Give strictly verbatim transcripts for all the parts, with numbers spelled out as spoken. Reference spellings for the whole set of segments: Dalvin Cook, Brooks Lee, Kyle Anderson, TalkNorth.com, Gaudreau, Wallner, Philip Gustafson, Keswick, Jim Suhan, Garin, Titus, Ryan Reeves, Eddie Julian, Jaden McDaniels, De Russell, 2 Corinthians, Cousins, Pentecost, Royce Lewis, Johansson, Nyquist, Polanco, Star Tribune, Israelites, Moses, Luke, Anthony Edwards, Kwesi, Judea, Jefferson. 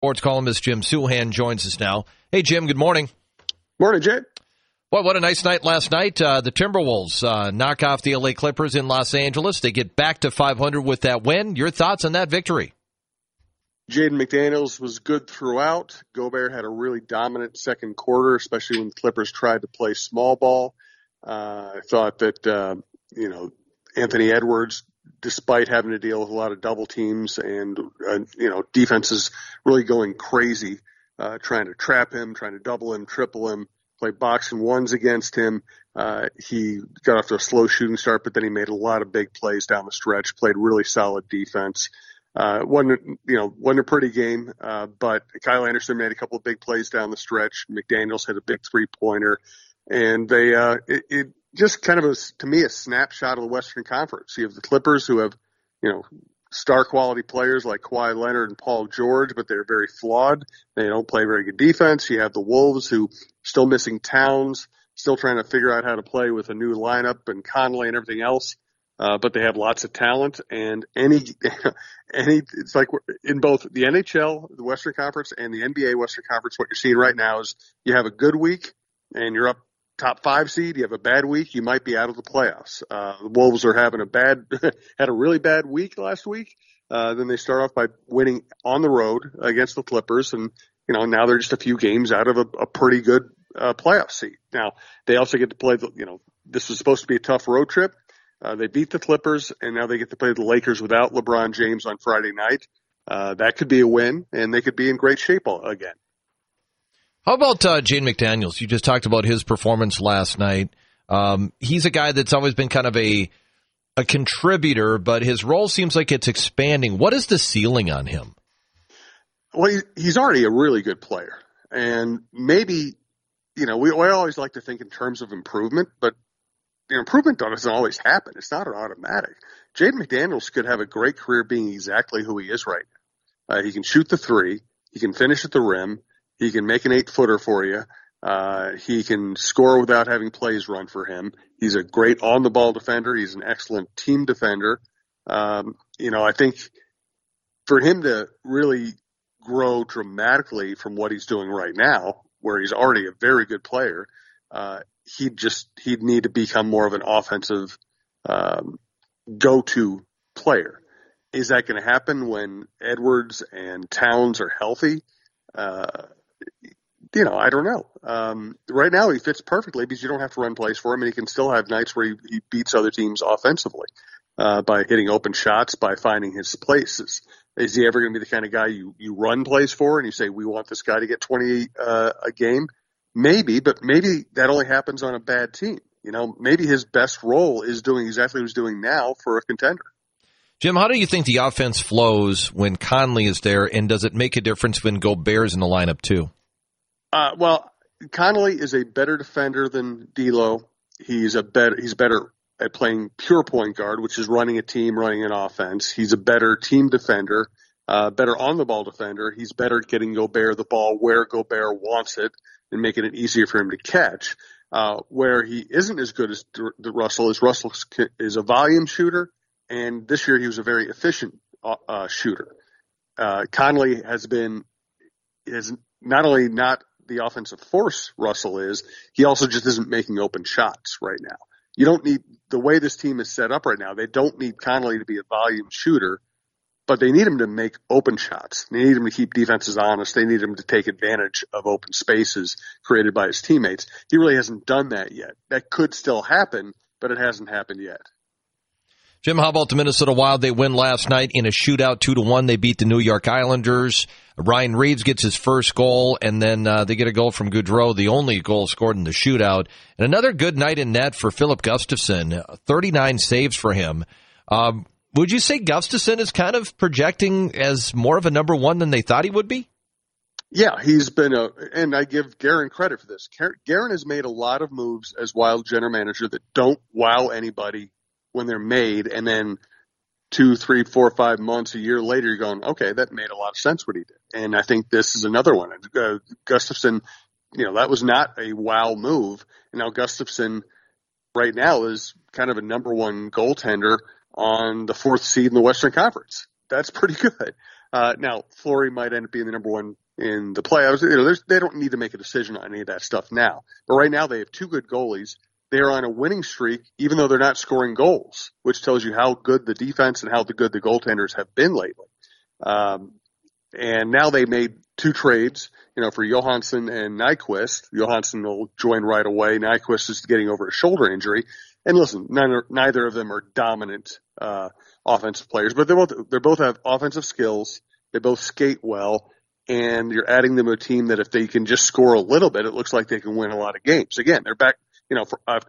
Sports columnist Jim Suhan joins us now. Hey, Jim, good morning. Morning, Jay. Well, what a nice night last night. Uh, the Timberwolves uh, knock off the L A Clippers in Los Angeles. They get back to five hundred with that win. Your thoughts on that victory? Jaden McDaniels was good throughout. Gobert had a really dominant second quarter, especially when the Clippers tried to play small ball. Uh, I thought that, uh, you know, Anthony Edwards, despite having to deal with a lot of double teams and, uh, you know, defenses really going crazy, uh, trying to trap him, trying to double him, triple him, play box and ones against him. Uh, he got off to a slow shooting start, but then he made a lot of big plays down the stretch, played really solid defense. Uh, wasn't, you know, wasn't a pretty game, uh, but Kyle Anderson made a couple of big plays down the stretch. McDaniels had a big three-pointer, and they, uh, it, it just kind of was, to me, a snapshot of the Western Conference. You have the Clippers, who have, you know, star quality players like Kawhi Leonard and Paul George, but they're very flawed. They don't play very good defense. You have the Wolves, who still missing Towns, still trying to figure out how to play with a new lineup and Conley and everything else. Uh, but they have lots of talent, and any, any, it's like in both the N H L, the Western Conference, and the N B A Western Conference, what you're seeing right now is you have a good week and you're up top five seed. You have a bad week, you might be out of the playoffs. Uh, the Wolves are having a bad, had a really bad week last week. Uh, then they start off by winning on the road against the Clippers, and, you know, now they're just a few games out of a, a pretty good, uh, playoff seed. Now they also get to play the, you know, this was supposed to be a tough road trip. Uh, they beat the Clippers, and now they get to play the Lakers without LeBron James on Friday night. Uh, that could be a win, and they could be in great shape all, again. How about uh, Jaden McDaniels? You just talked about his performance last night. Um, he's a guy that's always been kind of a a contributor, but his role seems like it's expanding. What is the ceiling on him? Well, he's already a really good player, and maybe, you know, we, we always like to think in terms of improvement, but the improvement doesn't always happen. It's not an automatic. Jaden McDaniels could have a great career being exactly who he is right now. Uh, he can shoot the three. He can finish at the rim. He can make an eight-footer for you. Uh, he can score without having plays run for him. He's a great on-the-ball defender. He's an excellent team defender. Um, you know, I think for him to really grow dramatically from what he's doing right now, where he's already a very good player, uh, he'd just, he'd need to become more of an offensive, um, go-to player. Is that going to happen when Edwards and Towns are healthy? Uh, you know, I don't know. Um, right now he fits perfectly because you don't have to run plays for him, and he can still have nights where he, he beats other teams offensively, uh, by hitting open shots, by finding his places. Is he ever going to be the kind of guy you, you run plays for and you say, we want this guy to get twenty, uh, a game? Maybe, but maybe that only happens on a bad team. You know, maybe his best role is doing exactly what he's doing now for a contender. Jim, how do you think the offense flows when Conley is there, and does it make a difference when Gobert's in the lineup too? Uh, well, Conley is a better defender than D'Lo. He's a better, he's better at playing pure point guard, which is running a team, running an offense. He's a better team defender, uh, better on-the-ball defender. He's better at getting Gobert the ball where Gobert wants it and making it easier for him to catch. Uh, where he isn't as good as the Russell is, Russell is a volume shooter. And this year he was a very efficient uh, shooter. Uh, Conley has been, is not only not the offensive force Russell is, he also just isn't making open shots right now. You don't need, the way this team is set up right now, they don't need Conley to be a volume shooter, but they need him to make open shots. They need him to keep defenses honest. They need him to take advantage of open spaces created by his teammates. He really hasn't done that yet. That could still happen, but it hasn't happened yet. Jim, how about the Minnesota Wild? They win last night in a shootout, two to one. They beat the New York Islanders. Ryan Reeves gets his first goal, and then uh, they get a goal from Gaudreau, the only goal scored in the shootout. And another good night in net for Philip Gustafson, thirty-nine saves for him. Um, would you say Gustafson is kind of projecting as more of a number one than they thought he would be? Yeah, he's been a, and I give Garin credit for this. Garin has made a lot of moves as Wild general manager that don't wow anybody when they're made, and then two, three, four, five months, a year later, you're going, okay, that made a lot of sense what he did. And I think this is another one. Uh, Gustafson, you know, that was not a wow move. And now Gustafson right now is kind of a number one goaltender on the fourth seed in the Western Conference. That's pretty good. Uh, now, Fleury might end up being the number one in the playoffs. You know, they don't need to make a decision on any of that stuff now. But right now they have two good goalies. They're on a winning streak, even though they're not scoring goals, which tells you how good the defense and how good the goaltenders have been lately. Um, and now they made two trades, you know, for Johansson and Nyquist. Johansson will join right away. Nyquist is getting over a shoulder injury. And listen, neither, neither of them are dominant uh, offensive players, but they both they both have offensive skills. They both skate well. And you're adding them to a team that if they can just score a little bit, it looks like they can win a lot of games. Again, they're back. You know, for, uh,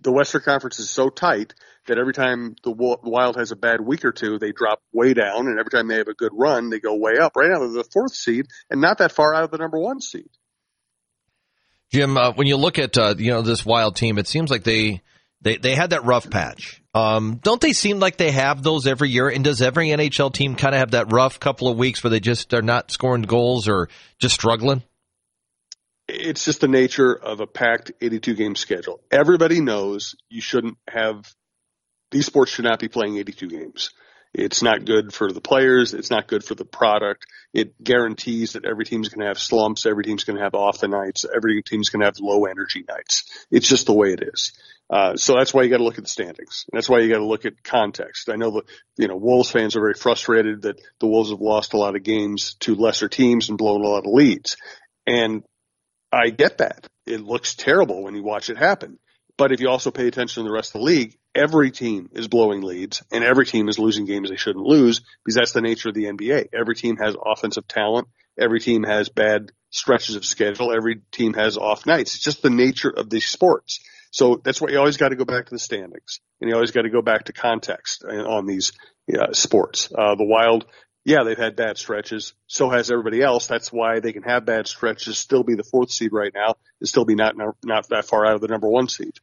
the Western Conference is so tight that every time the Wild has a bad week or two, they drop way down, and every time they have a good run, they go way up. Right now, they're the fourth seed and not that far out of the number one seed. Jim, uh, when you look at uh, you know, this Wild team, it seems like they they, they had that rough patch. Um, don't they seem like they have those every year? And does every N H L team kind of have that rough couple of weeks where they just are not scoring goals or just struggling? It's just the nature of a packed eighty-two game schedule. Everybody knows you shouldn't have – these sports should not be playing eighty-two games. It's not good for the players. It's not good for the product. It guarantees that every team's going to have slumps. Every team's going to have off the nights. Every team's going to have low-energy nights. It's just the way it is. Uh, so that's why you got to look at the standings. And that's why you got to look at context. I know the, you know, Wolves fans are very frustrated that the Wolves have lost a lot of games to lesser teams and blown a lot of leads. And – I get that. It looks terrible when you watch it happen. But if you also pay attention to the rest of the league, every team is blowing leads and every team is losing games they shouldn't lose because that's the nature of the N B A. Every team has offensive talent. Every team has bad stretches of schedule. Every team has off nights. It's just the nature of these sports. So that's why you always got to go back to the standings and you always got to go back to context on these uh, sports. Uh, the Wild – yeah, they've had bad stretches. So has everybody else. That's why they can have bad stretches, still be the fourth seed right now, and still be not not that far out of the number one seed.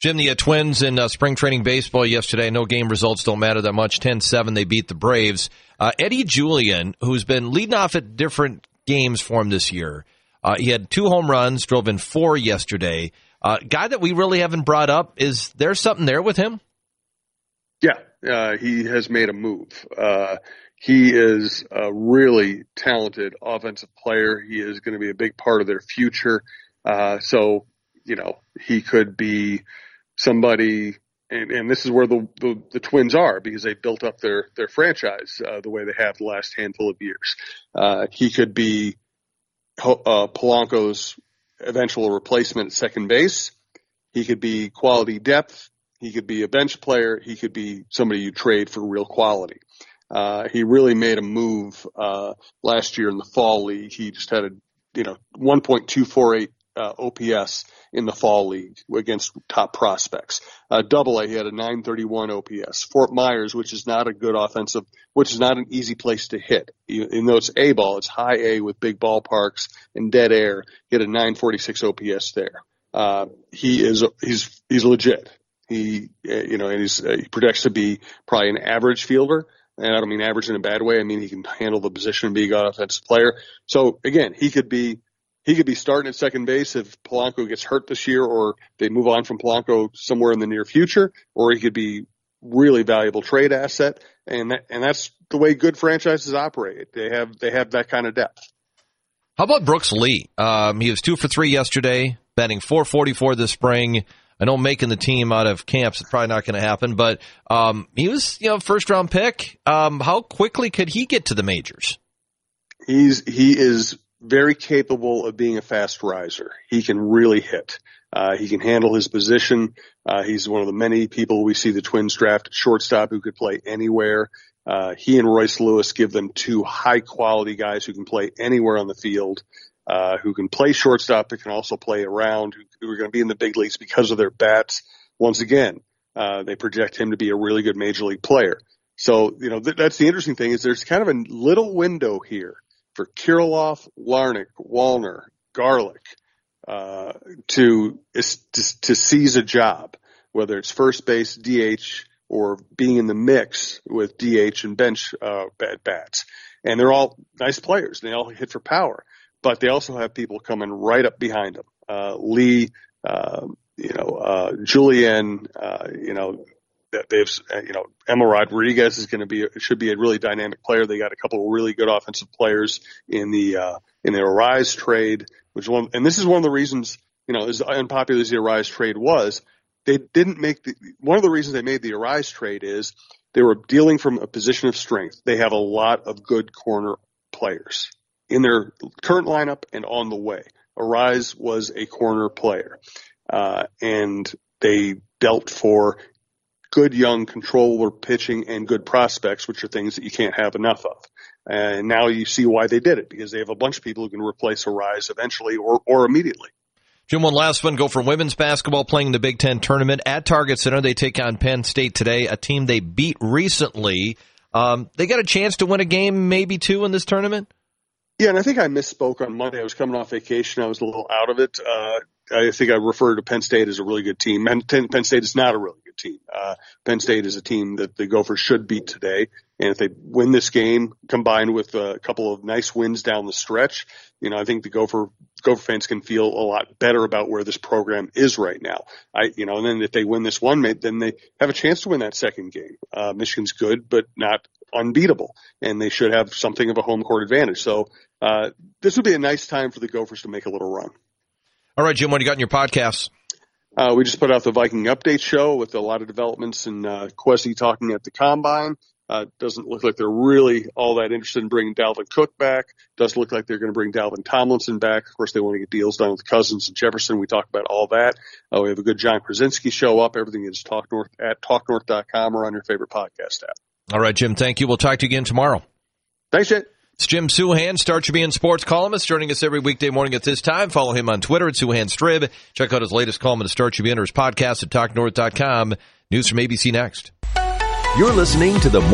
Jim, the uh, Twins in uh, spring training baseball yesterday, no game results don't matter that much. ten seven, they beat the Braves. Uh, Eddie Julian, who's been leading off at different games for him this year, uh, he had two home runs, drove in four yesterday. Uh, guy that we really haven't brought up, is there something there with him? Yeah, uh, he has made a move. Uh He is a really talented offensive player. He is going to be a big part of their future. Uh, so, you know, he could be somebody, and, and this is where the, the, the Twins are because they built up their, their franchise uh, the way they have the last handful of years. Uh, he could be uh, Polanco's eventual replacement at second base. He could be quality depth. He could be a bench player. He could be somebody you trade for real quality. Uh, he really made a move, uh, last year in the fall league. He just had a, you know, one point two four eight, uh, O P S in the fall league against top prospects. Uh, double A, he had a nine thirty-one O P S. Fort Myers, which is not a good offensive, which is not an easy place to hit. Even though it's A ball, it's high A with big ballparks and dead air. He had a nine forty-six O P S there. Uh, he is, he's, he's legit. He, you know, and he's, uh, he projects to be probably an average fielder. And I don't mean average in a bad way. I mean he can handle the position and be a good offensive player. So again, he could be he could be starting at second base if Polanco gets hurt this year, or they move on from Polanco somewhere in the near future, or he could be really valuable trade asset. And that, and that's the way good franchises operate. They have they have that kind of depth. How about Brooks Lee? Um, he was two for three yesterday, batting four forty-four this spring. I know making the team out of camps is probably not going to happen, but um, he was, you know, first round pick. Um, how quickly could he get to the majors? He's he is very capable of being a fast riser. He can really hit. Uh, he can handle his position. Uh, he's one of the many people we see the Twins draft at shortstop who could play anywhere. Uh, he and Royce Lewis give them two high quality guys who can play anywhere on the field. Uh, who can play shortstop, but can also play around, who, who are going to be in the big leagues because of their bats. Once again, uh, they project him to be a really good major league player. So, you know, th- that's the interesting thing is there's kind of a little window here for Kiriloff, Larnick, Wallner, Garlick, uh, to, to, to seize a job, whether it's first base, D H, or being in the mix with D H and bench, uh, bats. And they're all nice players. They all hit for power. But they also have people coming right up behind them. Uh, Lee, uh, you know, uh, Julian, uh, you know, they've, you know, Emma Rodriguez is going to be, should be a really dynamic player. They got a couple of really good offensive players in the, uh, in the Arise trade, which is one, and this is one of the reasons, you know, as unpopular as the Arise trade was, they didn't make the, one of the reasons they made the Arise trade is they were dealing from a position of strength. They have a lot of good corner players in their current lineup and on the way. Arise was a corner player, uh, and they dealt for good young controller pitching and good prospects, which are things that you can't have enough of. And now you see why they did it, because they have a bunch of people who can replace Arise eventually or, or immediately. Jim, one last one. Go for women's basketball playing the Big Ten tournament at Target Center. They take on Penn State today, a team they beat recently. Um, they got a chance to win a game, maybe two, in this tournament? Yeah, and I think I misspoke on Monday. I was coming off vacation. I was a little out of it. Uh, I think I referred to Penn State as a really good team. And Penn State is not a really good team. Uh, Penn State is a team that the Gophers should beat today. And if they win this game, combined with a couple of nice wins down the stretch, you know, I think the Gopher Gopher fans can feel a lot better about where this program is right now. I, you know, and then if they win this one, then they have a chance to win that second game. Uh, Michigan's good, but not unbeatable, and they should have something of a home court advantage. So uh, this would be a nice time for the Gophers to make a little run. All right, Jim, what do you got in your podcasts? Uh, we just put out the Viking Update Show with a lot of developments in uh, Kwesi talking at the Combine. Uh, doesn't look like they're really all that interested in bringing Dalvin Cook back. Does look like they're going to bring Dalvin Tomlinson back. Of course, they want to get deals done with Cousins and Jefferson. We talk about all that. Uh, we have a good John Krasinski show up. Everything is Talk North at talk north dot com or on your favorite podcast app. All right, Jim, thank you. We'll talk to you again tomorrow. Thanks, Jim. It's Jim Suhan, Star Tribune sports columnist, joining us every weekday morning at this time. Follow him on Twitter at Suhan Strib. Check out his latest column in the Star Tribune or his podcast at talk north dot com. News from A B C next. You're listening to the